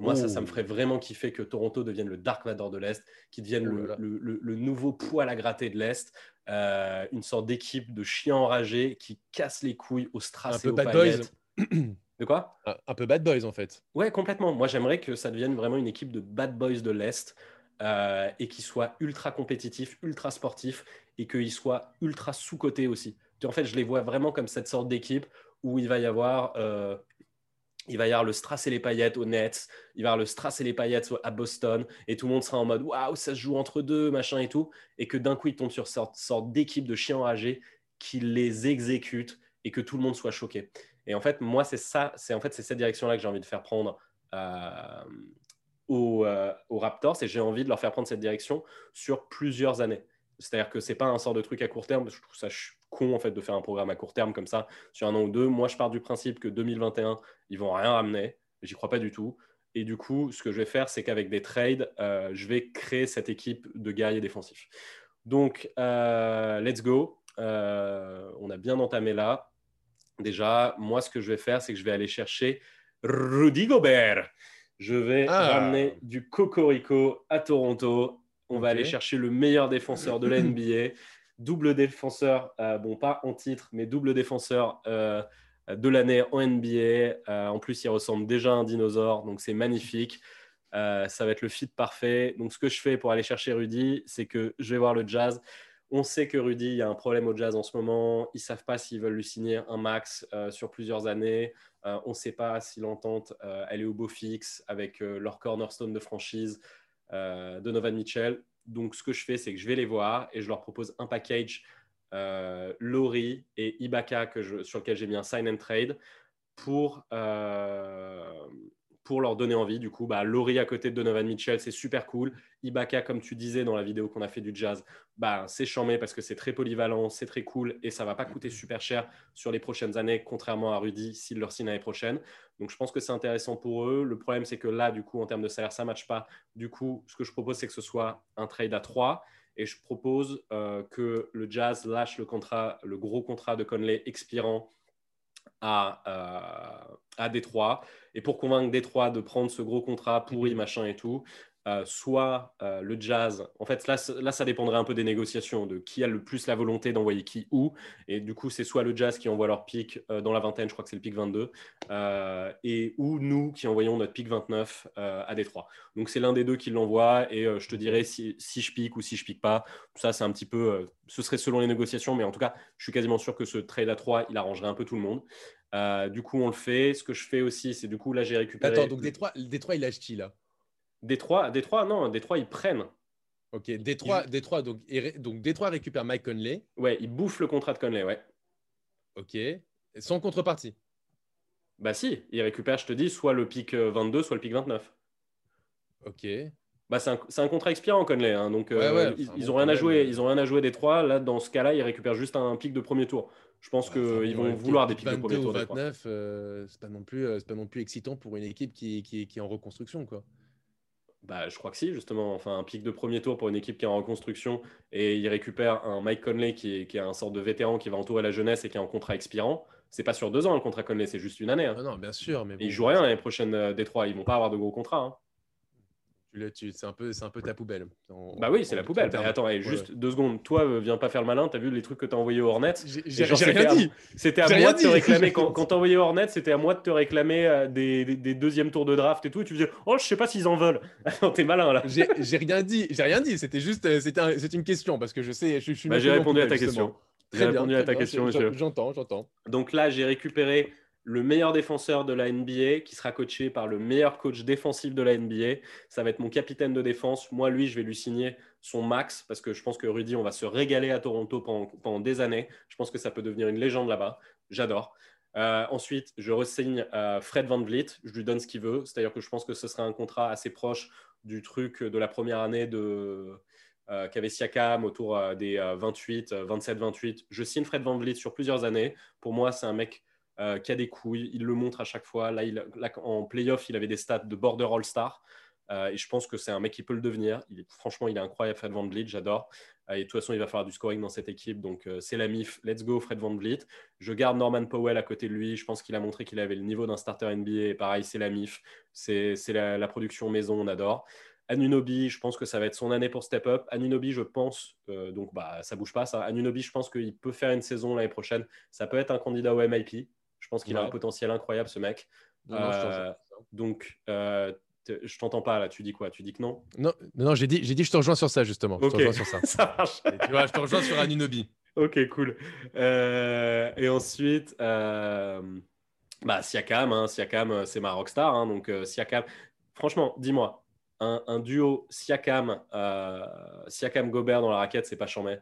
Moi, oh. ça, ça me ferait vraiment kiffer que Toronto devienne le Dark Vador de l'Est, qu'il devienne oh le, le, le, le nouveau poil à gratter de l'Est, euh, une sorte d'équipe de chiens enragés qui casse les couilles aux strass et aux paillettes. De quoi ? un, un peu bad boys, en fait. Ouais, complètement. Moi, j'aimerais que ça devienne vraiment une équipe de bad boys de l'Est euh, et qu'ils soient ultra compétitifs, ultra sportifs et qu'ils soient ultra sous-cotés aussi. En fait, je les vois vraiment comme cette sorte d'équipe où il va y avoir... Euh, Il va y avoir le strass et les paillettes aux Nets, il va y avoir le strass et les paillettes à Boston, et tout le monde sera en mode waouh, ça se joue entre deux, machin et tout. Et que d'un coup, ils tombent sur sorte, sorte d'équipe de chiens enragés qui les exécute et que tout le monde soit choqué. Et en fait, moi, c'est ça, c'est en fait, c'est cette direction-là que j'ai envie de faire prendre euh, aux, euh, aux Raptors, et j'ai envie de leur faire prendre cette direction sur plusieurs années. C'est-à-dire que ce n'est pas un sort de truc à court terme, parce que je trouve ça con en fait, de faire un programme à court terme comme ça, sur un an ou deux. Moi, je pars du principe que deux mille vingt et un, ils ne vont rien ramener. J'y crois pas du tout. Et du coup, ce que je vais faire, c'est qu'avec des trades, euh, je vais créer cette équipe de guerriers défensifs. Donc, euh, let's go. Euh, on a bien entamé là. Déjà, moi, ce que je vais faire, c'est que je vais aller chercher Rudy Gobert. Je vais ah. ramener du cocorico à Toronto. On okay. va aller chercher le meilleur défenseur de la N B A, double défenseur, euh, bon pas en titre, mais double défenseur euh, de l'année en N B A. Euh, en plus, il ressemble déjà à un dinosaure, donc c'est magnifique. Euh, ça va être le fit parfait. Donc, ce que je fais pour aller chercher Rudy, c'est que je vais voir le Jazz. On sait que Rudy, il y a un problème au Jazz en ce moment. Ils ne savent pas s'ils veulent lui signer un max euh, sur plusieurs années. Euh, on ne sait pas si l'entente, euh, elle est au beau fixe avec euh, leur cornerstone de franchise. Euh, Donovan Mitchell. Donc ce que je fais, c'est que je vais les voir et je leur propose un package euh, Lowry et Ibaka que je, sur lequel j'ai mis un sign and trade pour, euh, pour leur donner envie. Du coup, bah, Lowry à côté de Donovan Mitchell, c'est super cool. Ibaka, comme tu disais dans la vidéo qu'on a fait du Jazz, bah, c'est chambé parce que c'est très polyvalent, c'est très cool et ça ne va pas coûter super cher sur les prochaines années, contrairement à Rudy s'il leur signe l'année prochaine. Donc, je pense que c'est intéressant pour eux. Le problème, c'est que là, du coup, en termes de salaire, ça ne matche pas. Du coup, ce que je propose, c'est que ce soit un trade à trois. Et je propose euh, que le Jazz lâche le contrat, le gros contrat de Conley expirant à, euh, à Détroit. Et pour convaincre Détroit de prendre ce gros contrat pourri, machin et tout, euh, soit euh, le Jazz... En fait, là, là, ça dépendrait un peu des négociations, de qui a le plus la volonté d'envoyer qui où. Et du coup, c'est soit le Jazz qui envoie leur pick euh, dans la vingtaine, je crois que c'est le pick vingt-deux, euh, et ou nous qui envoyons notre pick vingt-neuf euh, à Détroit. Donc, c'est l'un des deux qui l'envoie, et euh, je te dirai si, si je pique ou si je pique pas. Ça, c'est un petit peu... Euh, ce serait selon les négociations, mais en tout cas, je suis quasiment sûr que ce trade à trois, il arrangerait un peu tout le monde. Euh, du coup, on le fait. Ce que je fais aussi, c'est du coup, là, j'ai récupéré... Attends, donc Détroit, Détroit il lâche qui, là ? Détroit, Détroit, non, Détroit, ils prennent. Ok, Détroit, ils... Détroit donc, donc Détroit récupère Mike Conley. Ouais, il bouffe le contrat de Conley, ouais. Ok, sans contrepartie. Bah si, il récupère, je te dis, soit le pick vingt-deux, soit le pick vingt-neuf. Ok. Bah c'est un, c'est un contrat expirant, Conley, hein, donc ouais, euh, ouais, ils, ils bon ont rien problème. à jouer, ils ont rien à jouer Détroit. Là, dans ce cas-là, ils récupèrent juste un pick de premier tour. Je pense ouais, qu'ils vont vouloir des pics de premier tour. vingt-neuf, euh, c'est pas non plus, euh, c'est pas non plus excitant pour une équipe qui, qui, qui est en reconstruction, quoi. Bah, je crois que si, justement. Enfin, un pic de premier tour pour une équipe qui est en reconstruction, et il récupère un Mike Conley qui est, qui est un sorte de vétéran qui va entourer la jeunesse et qui est en contrat expirant. C'est pas sur deux ans le contrat Conley, c'est juste une année. Hein. Ah non, bien sûr. Mais bon, ils jouent rien l'année prochaine, euh, Détroit. Ils vont pas avoir de gros contrats. Hein. C'est un peu, c'est un peu ta poubelle. On, bah oui, c'est la poubelle. Bah, attends, hey, juste ouais. deux secondes. Toi, viens pas faire le malin. T'as vu les trucs que t'as envoyés aux Hornets ? J'ai, j'ai, genre, j'ai rien à, dit. C'était à j'ai moi de te réclamer. Quand, quand t'as envoyé aux Hornets, c'était à moi de te réclamer des, des, des deuxièmes tours de draft et tout. Et tu disais, oh, je sais pas s'ils en veulent. Attends, t'es malin là. J'ai, j'ai rien dit. J'ai rien dit. C'était juste, c'était un, c'est une question parce que je sais, je, je suis. Bah, j'ai répondu à ta justement. question. Très j'ai bien, répondu très à ta bien, question, monsieur. J'entends, j'entends. Donc là, j'ai récupéré le meilleur défenseur de la N B A qui sera coaché par le meilleur coach défensif de la N B A. Ça va être mon capitaine de défense. Moi, lui, je vais lui signer son max parce que je pense que Rudy, on va se régaler à Toronto pendant, pendant des années. Je pense que ça peut devenir une légende là-bas. J'adore. Euh, ensuite, je re-signe euh, Fred VanVleet. Je lui donne ce qu'il veut. C'est-à-dire que je pense que ce sera un contrat assez proche du truc de la première année de... Euh, qu'avait Siakam autour euh, des euh, vingt-huit, vingt-sept, vingt-huit. Je signe Fred VanVleet sur plusieurs années. Pour moi, c'est un mec euh, qui a des couilles. Il le montre à chaque fois. Là, il, là en play-off, il avait des stats de border all-star. Euh, et je pense que c'est un mec qui peut le devenir. Il est, franchement, il est incroyable, Fred VanVleet. J'adore. Euh, et de toute façon, il va falloir du scoring dans cette équipe. Donc, euh, c'est la mif. Let's go, Fred VanVleet. Je garde Norman Powell à côté de lui. Je pense qu'il a montré qu'il avait le niveau d'un starter N B A. Et pareil, c'est la mif. C'est, c'est la, la production maison. On adore. Anunobi, je pense que ça va être son année pour step up. Anunobi, je pense, euh, donc bah, ça bouge pas ça. Anunobi, je pense qu'il peut faire une saison l'année prochaine. Ça peut être un candidat au M I P. Je pense qu'il ouais. a un potentiel incroyable, ce mec. Non, non, euh, je donc, euh, je t'entends pas là. Tu dis quoi ? Tu dis que non ? Non, non, j'ai dit, j'ai dit, je te rejoins sur ça justement. Okay. Je te rejoins sur ça. Ça marche. Et tu vois, je te rejoins sur Anunobi. Ok, cool. Euh, et ensuite. Euh, bah, Siakam, hein, Siakam, c'est ma rockstar. Hein, donc, euh, Siakam, franchement, dis-moi. Un, un duo Siakam, euh, Siakam Gobert dans la raquette, c'est pas chambé.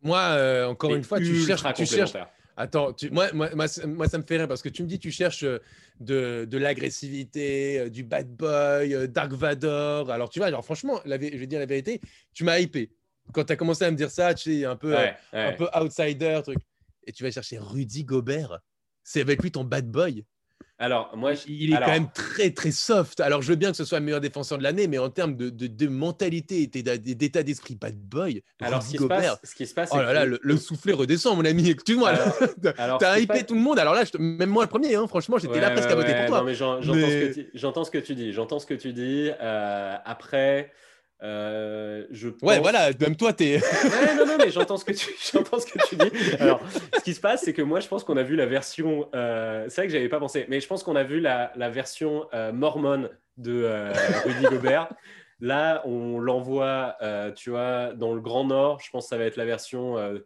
Moi, euh, encore c'est une fois, tu cherches, tu cherches. Attends, tu, moi, moi, moi, moi, ça me fait rire parce que tu me dis, tu cherches de, de l'agressivité, du bad boy, Dark Vador. Alors, tu vois, alors franchement, la, je vais dire la vérité, tu m'as hypé quand tu as commencé à me dire ça, tu sais, un peu, ouais, euh, ouais. un peu outsider, truc. Et tu vas chercher Rudy Gobert. C'est avec lui ton bad boy. Alors, moi, je... Il est Alors... quand même très, très soft. Alors, je veux bien que ce soit le meilleur défenseur de l'année, mais en termes de, de, de mentalité, d'état d'esprit, bad boy, Alors, Rudy ce, qui Gobert, passe, ce qui se passe, c'est oh là que... là, le, le soufflet redescend, mon ami. Excuse-moi. Alors, alors, t'as hypé pas... tout le monde. Alors là, je... même moi, le premier, hein, franchement, j'étais ouais, là presque ouais, à voter ouais, pour toi. Non, mais j'en, j'entends, mais... Ce que tu... j'entends ce que tu dis. J'entends ce que tu dis. Euh, après... Euh, je pense... Ouais, voilà, même toi, t'es. ouais, non, non, mais j'entends ce que tu, j'entends ce que tu dis. Alors, ce qui se passe, c'est que moi, je pense qu'on a vu la version. Euh... C'est vrai que j'avais pas pensé, mais je pense qu'on a vu la, la version euh, mormone de euh, Rudy Gobert. Là, on l'envoie, euh, tu vois, dans le Grand Nord. Je pense que ça va être la version, euh,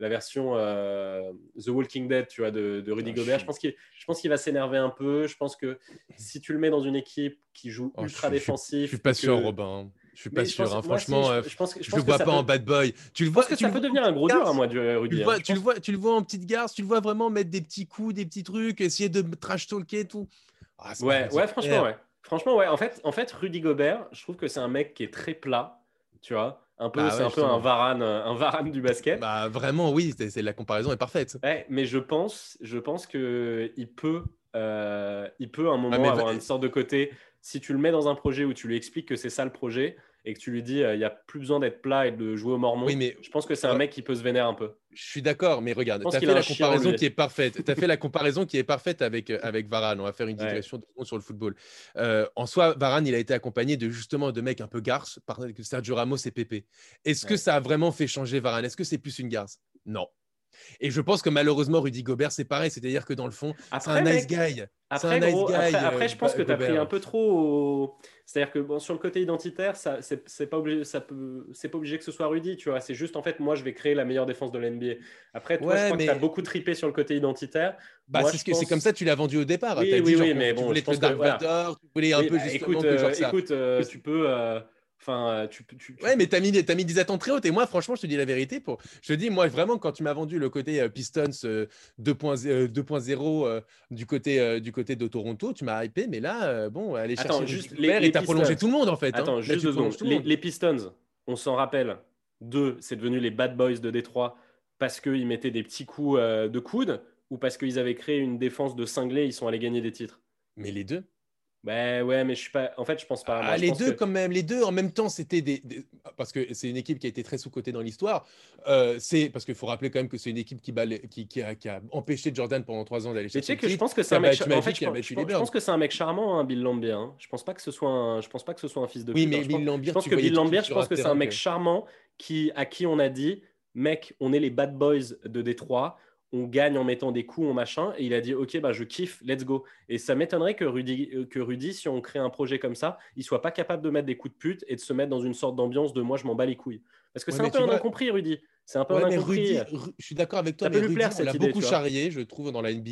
la version euh, The Walking Dead, tu vois, de, de Rudy ah, Gobert. Je, suis... je pense qu'il, je pense qu'il va s'énerver un peu. Je pense que si tu le mets dans une équipe qui joue oh, ultra je, défensif, je, je, je suis pas sûr, que... Robin. Je suis pas sûr, pense, hein, franchement. Si, je, je, pense, je, je pense le vois pas peut... en bad boy. Tu le vois, que tu ça le peut vois devenir un gros dur, hein, moi, du Rudy. Tu, hein, tu, pense... tu le vois en petite garce, tu le vois vraiment mettre des petits coups, des petits trucs, essayer de trash talker et tout. Ah, ouais, ouais, franchement, ouais. ouais. Franchement, ouais. En fait, en fait, Rudy Gobert, je trouve que c'est un mec qui est très plat, tu vois. Un peu, bah, c'est ouais, un justement. peu un Varane, un Varane du basket. Bah vraiment, oui, c'est, c'est la comparaison est parfaite. Ouais, mais je pense, je pense que il peut, euh, il peut à un moment ah, avoir bah... une sorte de côté. Si tu le mets dans un projet où tu lui expliques que c'est ça le projet et que tu lui dis qu'il euh, n'y a plus besoin d'être plat et de jouer au mormon, oui, mais, je pense que c'est un euh, mec qui peut se vénérer un peu. Je suis d'accord, mais regarde, tu as fait la comparaison qui est parfaite. Tu as fait la comparaison qui est parfaite avec, avec Varane. On va faire une digression ouais. sur le football. Euh, en soi, Varane, il a été accompagné de justement de mecs un peu garces, par Sergio Ramos et Pepe. Est-ce ouais. que ça a vraiment fait changer Varane ? Est-ce que c'est plus une garce ? Non. Et je pense que malheureusement, Rudy Gobert, c'est pareil. C'est-à-dire que dans le fond, après, c'est un nice mec, guy. Après, gros, nice guy, après, après euh, je pense que tu as pris un peu trop. Au... C'est-à-dire que bon, sur le côté identitaire, ça, c'est, c'est pas obligé, ça peut, c'est pas obligé que ce soit Rudy, tu vois. C'est juste en fait, moi, je vais créer la meilleure défense de l'N B A. Après, toi, ouais, je crois mais... que tu as beaucoup tripé sur le côté identitaire. Bah, moi, c'est, ce que, pense... c'est comme ça que tu l'as vendu au départ. Oui, oui, dit, oui, genre, oui, mais bon, tu voulais je pense que, voilà. Vator, tu voulais un oui, peu bah, justement. Écoute, que, genre, ça... écoute euh, tu peux. Euh... Enfin, tu, tu, tu... Ouais, mais t'as mis, t'as mis des attentes très hautes. Et moi, franchement, je te dis la vérité. Pour... Je te dis, moi, vraiment, quand tu m'as vendu le côté euh, Pistons euh, deux point zéro euh, du, côté, euh, du côté de Toronto, tu m'as hypé. Mais là, euh, bon, aller chercher Attends, juste les, les et t'as Pistons. Prolongé tout le monde, en fait. Attends, hein. juste là, deux secondes. Les, les Pistons, on s'en rappelle, deux, c'est devenu les Bad Boys de Détroit parce qu'ils mettaient des petits coups euh, de coude ou parce qu'ils avaient créé une défense de cinglés, ils sont allés gagner des titres. Mais les deux. Bah ouais, mais je suis pas. En fait, je pense pas. Moi, ah, je les pense deux, que... quand même. Les deux, en même temps, c'était des, des. Parce que c'est une équipe qui a été très sous-cotée dans l'histoire. Euh, c'est parce qu'il faut rappeler quand même que c'est une équipe qui, balle... qui, qui, a, qui a empêché Jordan pendant trois ans d'aller chercher. Tu sais que je pense que c'est un mec. En fait, je pense, je pense que c'est un mec charmant, hein, Bill Lambier. Hein. Je pense pas que ce soit un. Je pense pas que ce soit un fils de. Oui, mais Bill Lambier. Je pense que Bill Lambier, je pense que c'est un mec charmant qui à qui on a dit, mec, on est les bad boys de Détroit. On gagne en mettant des coups, on machin. Et il a dit, ok, bah, je kiffe, let's go. Et ça m'étonnerait que Rudy, que Rudy, si on crée un projet comme ça, il soit pas capable de mettre des coups de pute et de se mettre dans une sorte d'ambiance de moi, je m'en bats les couilles. Parce que ouais, c'est un peu un vois... incompris, Rudy. C'est un peu ouais, un incompris. Rudy, Ru... je suis d'accord avec toi, ça mais Rudy, plaire, on l'a idée, beaucoup charrié, je trouve, dans la N B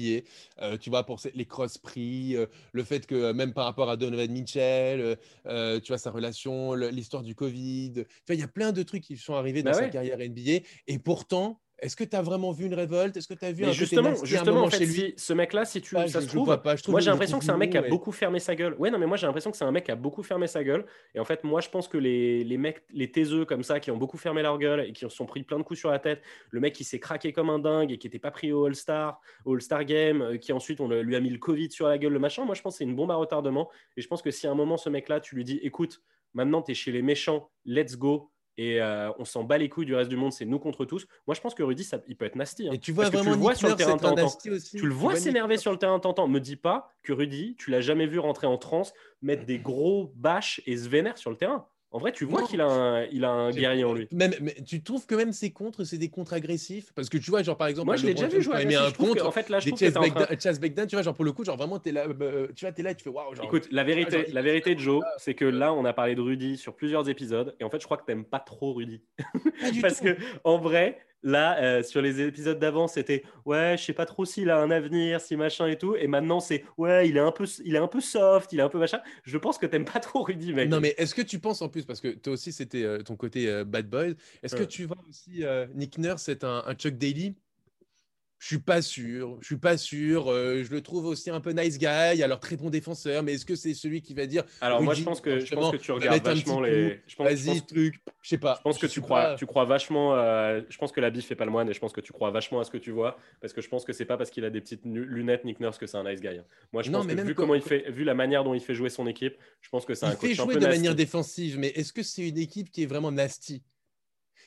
A. Euh, tu vois, pour les cross-prix, euh, le fait que même par rapport à Donovan Mitchell, euh, tu vois, sa relation, l'histoire du Covid. Tu vois, il y a plein de trucs qui sont arrivés bah dans ouais. sa carrière N B A. Et pourtant... Est-ce que tu as vraiment vu une révolte ? Est-ce que tu as vu mais un justement, côté justement, en fait, chez lui si ce mec-là, si tu, ah, ça je, se trouve, je pas, je trouve, moi j'ai l'impression que c'est un mec qui a mais... beaucoup fermé sa gueule. Ouais, non, mais moi j'ai l'impression que c'est un mec qui a beaucoup fermé sa gueule. Et en fait, moi je pense que les, les mecs, les taiseux comme ça, qui ont beaucoup fermé leur gueule et qui se sont pris plein de coups sur la tête, le mec qui s'est craqué comme un dingue et qui n'était pas pris au All-Star, au All-Star Game, qui ensuite on lui a mis le Covid sur la gueule, le machin. Moi je pense que c'est une bombe à retardement. Et je pense que si à un moment ce mec-là, tu lui dis, écoute, maintenant tu es chez les méchants, let's go. Et euh, on s'en bat les couilles du reste du monde, c'est nous contre tous. Moi, je pense que Rudy, ça, il peut être nasty. Hein, et tu vois vraiment Nick Nurse être un nasty aussi. Tu le vois s'énerver sur le terrain tentant. Me dis pas que Rudy, tu l'as jamais vu rentrer en transe, mettre des gros bâches et se vénère sur le terrain. En vrai, tu vois non. qu'il a un, il a un guerrier en lui. Même, mais tu trouves que même ses contres, c'est des contres agressifs ? Parce que tu vois, genre par exemple, moi je l'ai déjà vu jouer. Il met un contre. En fait, là, je trouve que t'es Chaz Backdown, tu vois, genre pour le coup, genre vraiment, t'es là, tu vois, t'es là, tu fais waouh. Écoute, la vérité, la vérité, Joe, c'est que là, on a parlé de Rudy sur plusieurs épisodes, et en fait, je crois que t'aimes pas trop Rudy, parce que en vrai. Là, euh, sur les épisodes d'avant, c'était ouais, je sais pas trop s'il a un avenir, si machin et tout. Et maintenant, c'est ouais, il est un peu, il est un peu soft, il est un peu machin. Je pense que t'aimes pas trop Rudy, mec. Non, mais est-ce que tu penses en plus, parce que toi aussi, c'était euh, ton côté euh, bad boy. Est-ce ouais. que tu vois aussi euh, Nick Nurse, c'est un, un Chuck Daly? Je suis pas sûr, je suis pas sûr. Euh, je le trouve aussi un peu nice guy, alors très bon défenseur. Mais est-ce que c'est celui qui va dire alors moi je pense que je pense que tu regardes vachement les. Je pense, vas-y, je pense, truc, je sais pas. Je pense je que tu crois, pas. tu crois vachement. Euh, je pense que la bif fait pas le moine et je pense que tu crois vachement à ce que tu vois parce que je pense que c'est pas parce qu'il a des petites lunettes Nick Nurse que c'est un nice guy. Moi je non, pense que vu comment il fait, vu la manière dont il fait jouer son équipe, je pense que c'est un coach un peu nasty. Il fait jouer de manière défensive, mais est-ce que c'est une équipe qui est vraiment nasty?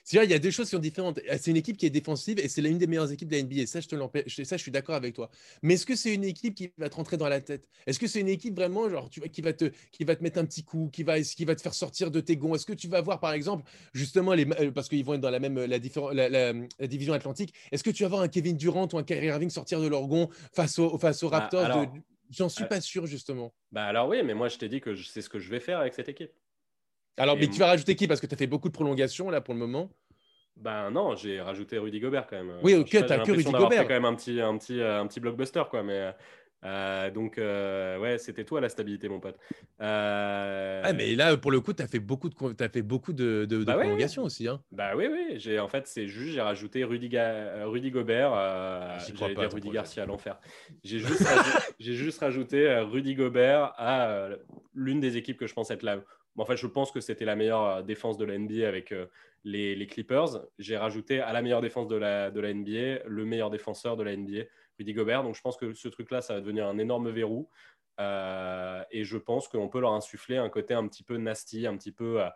C'est-à-dire, il y a deux choses qui sont différentes. C'est une équipe qui est défensive et c'est l'une des meilleures équipes de la N B A. Ça, je, te l'empêche. Ça, je suis d'accord avec toi. Mais est-ce que c'est une équipe qui va te rentrer dans la tête ? Est-ce que c'est une équipe vraiment genre, tu vois, qui, va te, qui va te mettre un petit coup, qui va, qui va te faire sortir de tes gonds ? Est-ce que tu vas voir, par exemple, justement, les, parce qu'ils vont être dans la, même, la, diffé- la, la, la division atlantique, est-ce que tu vas voir un Kevin Durant ou un Kyrie Irving sortir de leur gond face, au, face aux Raptors ? Bah, alors, de, j'en suis euh, pas sûr, justement. Bah alors oui, mais moi, je t'ai dit que je, c'est ce que je vais faire avec cette équipe. Alors, et mais tu vas rajouter qui ? Parce que tu as fait beaucoup de prolongations là pour le moment. Ben non, j'ai rajouté Rudy Gobert quand même. Oui, ok, tu as que Rudy Gobert. Fait quand même un petit, un petit, un petit blockbuster quoi. Mais euh, donc, euh, ouais, c'était toi la stabilité, mon pote. Euh... Ah, mais là, pour le coup, tu as fait beaucoup de, t'as fait beaucoup de, de, de bah prolongations ouais. aussi. Hein. Bah oui, oui. J'ai, en fait, c'est juste, j'ai rajouté Rudy, Ga- Rudy Gobert. Euh, J'y crois pas, dire Rudy Garcia à l'enfer. J'ai juste, rajouté, j'ai juste rajouté Rudy Gobert à euh, l'une des équipes que je pense être là. Bon, en fait, je pense que c'était la meilleure défense de la N B A avec euh, les, les Clippers. J'ai rajouté à la meilleure défense de la, de la N B A le meilleur défenseur de la N B A, Rudy Gobert. Donc, je pense que ce truc-là, ça va devenir un énorme verrou. Euh, et je pense qu'on peut leur insuffler un côté un petit peu nasty, un petit peu euh,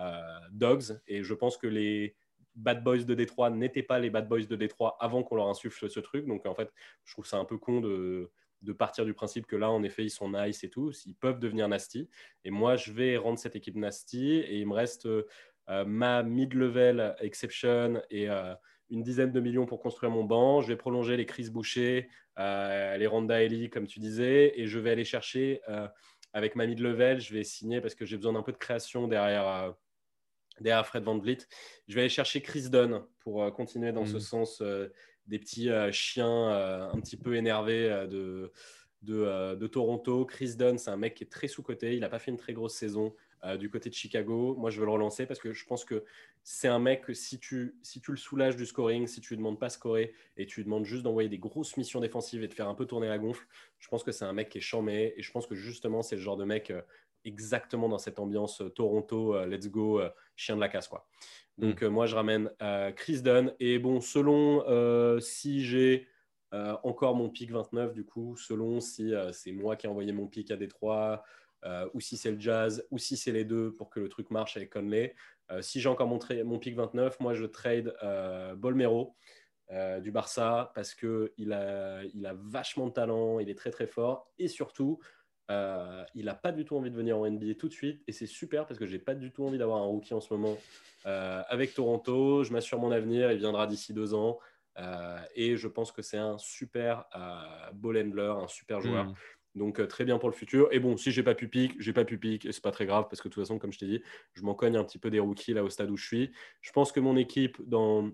euh, dogs. Et je pense que les bad boys de Détroit n'étaient pas les bad boys de Détroit avant qu'on leur insuffle ce truc. Donc, en fait, je trouve ça un peu con de... de partir du principe que là, en effet, ils sont nice et tout. Ils peuvent devenir nasty. Et moi, je vais rendre cette équipe nasty. Et il me reste euh, ma mid-level exception et euh, une dizaine de millions pour construire mon banc. Je vais prolonger les Chris Boucher, euh, les Ronda Ellie, comme tu disais, et je vais aller chercher euh, avec ma mid-level, je vais signer parce que j'ai besoin d'un peu de création derrière, euh, derrière Fred VanVleet. Je vais aller chercher Chris Dunn pour euh, continuer dans mmh. ce sens euh, des petits euh, chiens euh, un petit peu énervés euh, de, de, euh, de Toronto. Chris Dunn, c'est un mec qui est très sous-coté, il n'a pas fait une très grosse saison. Euh, du côté de Chicago, moi je veux le relancer parce que je pense que c'est un mec que si tu, si tu le soulages du scoring, si tu lui demandes pas scorer et tu lui demandes juste d'envoyer des grosses missions défensives et de faire un peu tourner la gonfle, je pense que c'est un mec qui est chambé et je pense que justement c'est le genre de mec euh, exactement dans cette ambiance euh, Toronto, euh, let's go, euh, chien de la casse quoi. Donc mm. euh, moi je ramène euh, Chris Dunn et bon selon euh, si j'ai euh, encore mon pick vingt-neuf du coup, selon si euh, c'est moi qui ai envoyé mon pick à Détroit, Euh, ou si c'est le Jazz, ou si c'est les deux pour que le truc marche avec Conley. Euh, si j'ai encore mon, tra- mon pick vingt-neuf, moi je trade euh, Bolmero euh, du Barça parce qu'il a, il a vachement de talent, il est très très fort et surtout euh, il n'a pas du tout envie de venir en N B A tout de suite et c'est super parce que je n'ai pas du tout envie d'avoir un rookie en ce moment euh, avec Toronto. Je m'assure mon avenir, il viendra d'ici deux ans euh, et je pense que c'est un super euh, ball handler, un super joueur. Mmh. Donc, euh, très bien pour le futur. Et bon, si j'ai pas pu pick, j'ai pas pu pick. Et c'est pas très grave parce que de toute façon, comme je t'ai dit, je m'en cogne un petit peu des rookies là au stade où je suis. Je pense que mon équipe, dans...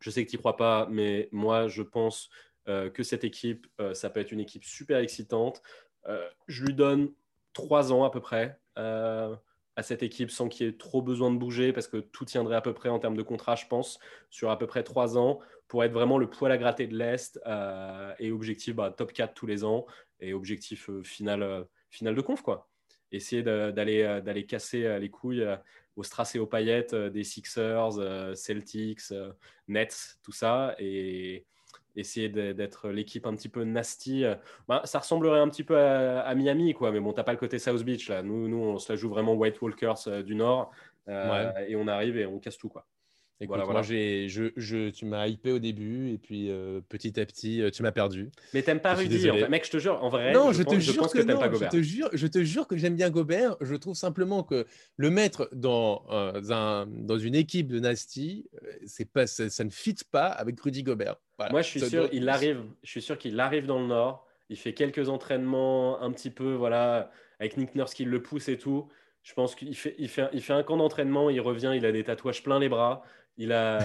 je sais que tu n'y crois pas, mais moi, je pense euh, que cette équipe, euh, ça peut être une équipe super excitante. Euh, je lui donne trois ans à peu près euh, à cette équipe sans qu'il y ait trop besoin de bouger parce que tout tiendrait à peu près en termes de contrat, je pense, sur à peu près trois ans pour être vraiment le poil à gratter de l'Est euh, et objectif bah, top quatre tous les ans. Et objectif euh, final, euh, final de conf, quoi. Essayer de, d'aller, euh, d'aller casser euh, les couilles euh, aux strass et aux paillettes euh, des Sixers, euh, Celtics, euh, Nets, tout ça. Et essayer de, d'être l'équipe un petit peu nasty. Euh. Bah, ça ressemblerait un petit peu à, à Miami, quoi. Mais bon, t'as pas le côté South Beach, là. Nous, nous on se la joue vraiment White Walkers euh, du Nord. Euh, ouais. Et on arrive et on casse tout, quoi. Écoute, voilà, voilà. Moi, j'ai, je, je, tu m'as hypé au début et puis euh, petit à petit, euh, tu m'as perdu. Mais t'aimes pas Rudy, en fait, mec, je te jure, en vrai. Non, je, je, pense, te, jure je pense que, que t'aimes non, pas Gobert. Je te jure, je te jure que j'aime bien Gobert. Je trouve simplement que le mettre dans euh, un, dans une équipe de nasty, c'est pas, ça, ça ne fit pas avec Rudy Gobert. Voilà. Moi, je suis ça sûr, doit... il arrive. Je suis sûr qu'il arrive dans le Nord. Il fait quelques entraînements, un petit peu, voilà, avec Nick Nurse qui le pousse et tout. Je pense qu'il fait, il fait, il fait un camp d'entraînement. Il revient, il a des tatouages plein les bras. Il a,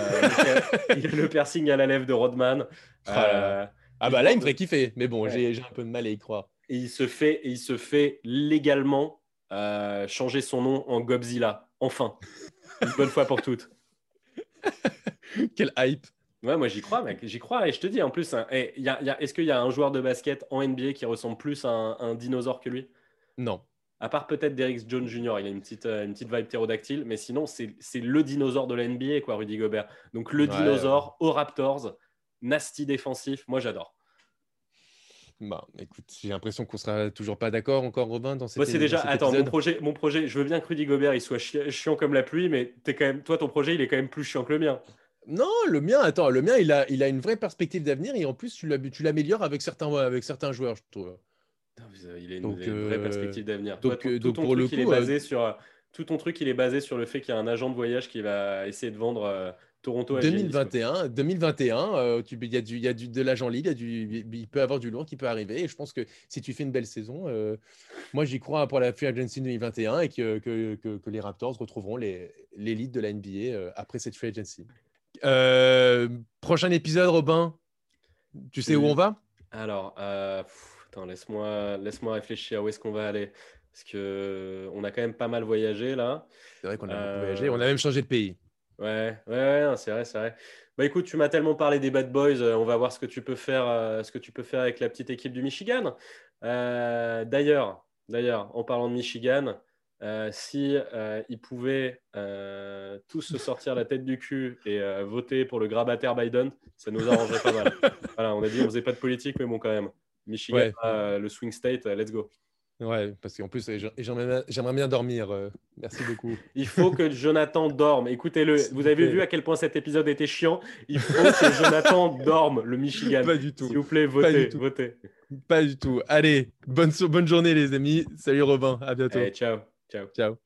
il a le piercing à la lèvre de Rodman. Ah, euh, ah bah là, il me ferait kiffer. Mais bon, ouais. j'ai, j'ai un peu de mal à y croire. Et il se fait, il se fait légalement euh, changer son nom en Gobzilla. Enfin, une bonne fois pour toutes. Quelle hype. Ouais, moi, j'y crois, mec. J'y crois. Et je te dis, en plus, hein, hey, y a, y a, est-ce qu'il y a un joueur de basket en N B A qui ressemble plus à un, un dinosaure que lui ? Non. À part peut-être Derrick Jones Junior, il a une petite, une petite vibe ptérodactyle, mais sinon, c'est, c'est le dinosaure de la N B A, quoi, Rudy Gobert. Donc, le ouais, dinosaure ouais. aux Raptors, nasty défensif, moi, j'adore. Bah, écoute, j'ai l'impression qu'on ne sera toujours pas d'accord encore, Robin, dans cette, bah, c'est déjà, dans cet attends, épisode. Mon projet, mon projet, je veux bien que Rudy Gobert il soit chi- chiant comme la pluie, mais t'es quand même, toi, ton projet, il est quand même plus chiant que le mien. Non, le mien, attends, le mien, il a, il a une vraie perspective d'avenir et en plus, tu, l'am- tu l'améliores avec certains, avec certains joueurs, je trouve. Il est une, donc, une vraie perspective d'avenir. Donc, Toi, tout, donc tout pour truc, le coup, il est basé euh... sur, tout ton truc, il est basé sur le fait qu'il y a un agent de voyage qui va essayer de vendre euh, Toronto à deux mille vingt et un. deux mille vingt et un, euh, tu, il y a du, il y a du de l'agent libre, il, il peut avoir du lourd qui peut arriver. Et je pense que si tu fais une belle saison, euh, moi j'y crois pour la Free Agency deux mille vingt et un et que, que, que, que les Raptors retrouveront les, l'élite de la N B A euh, après cette Free Agency. Euh, prochain épisode, Robin. Tu sais oui. où on va ? Alors. Euh... Attends, laisse-moi, laisse-moi réfléchir à où est-ce qu'on va aller parce qu'on a quand même pas mal voyagé là. C'est vrai qu'on a euh... beaucoup voyagé, on a même changé de pays. Ouais, ouais, ouais non, c'est vrai, c'est vrai. Bah écoute, tu m'as tellement parlé des Bad Boys, euh, on va voir ce que tu peux faire, euh, ce que tu peux faire avec la petite équipe du Michigan. Euh, d'ailleurs, d'ailleurs, en parlant de Michigan, euh, si euh, ils pouvaient euh, tous se sortir la tête du cul et euh, voter pour le grabataire Biden, ça nous arrangerait pas mal. Voilà, on a dit on faisait pas de politique, mais bon quand même. Michigan, ouais. euh, le swing state, euh, let's go. Ouais, parce qu'en plus, j'aimerais, j'aimerais bien dormir. Euh, merci beaucoup. Il faut que Jonathan dorme. Écoutez-le. Vous avez vu à quel point cet épisode était chiant. Il faut que Jonathan dorme, le Michigan. Pas du tout. S'il vous plaît, votez. Pas votez. Pas du tout. Allez, bonne, bonne journée, les amis. Salut, Robin. À bientôt. Allez, ciao. Ciao. Ciao.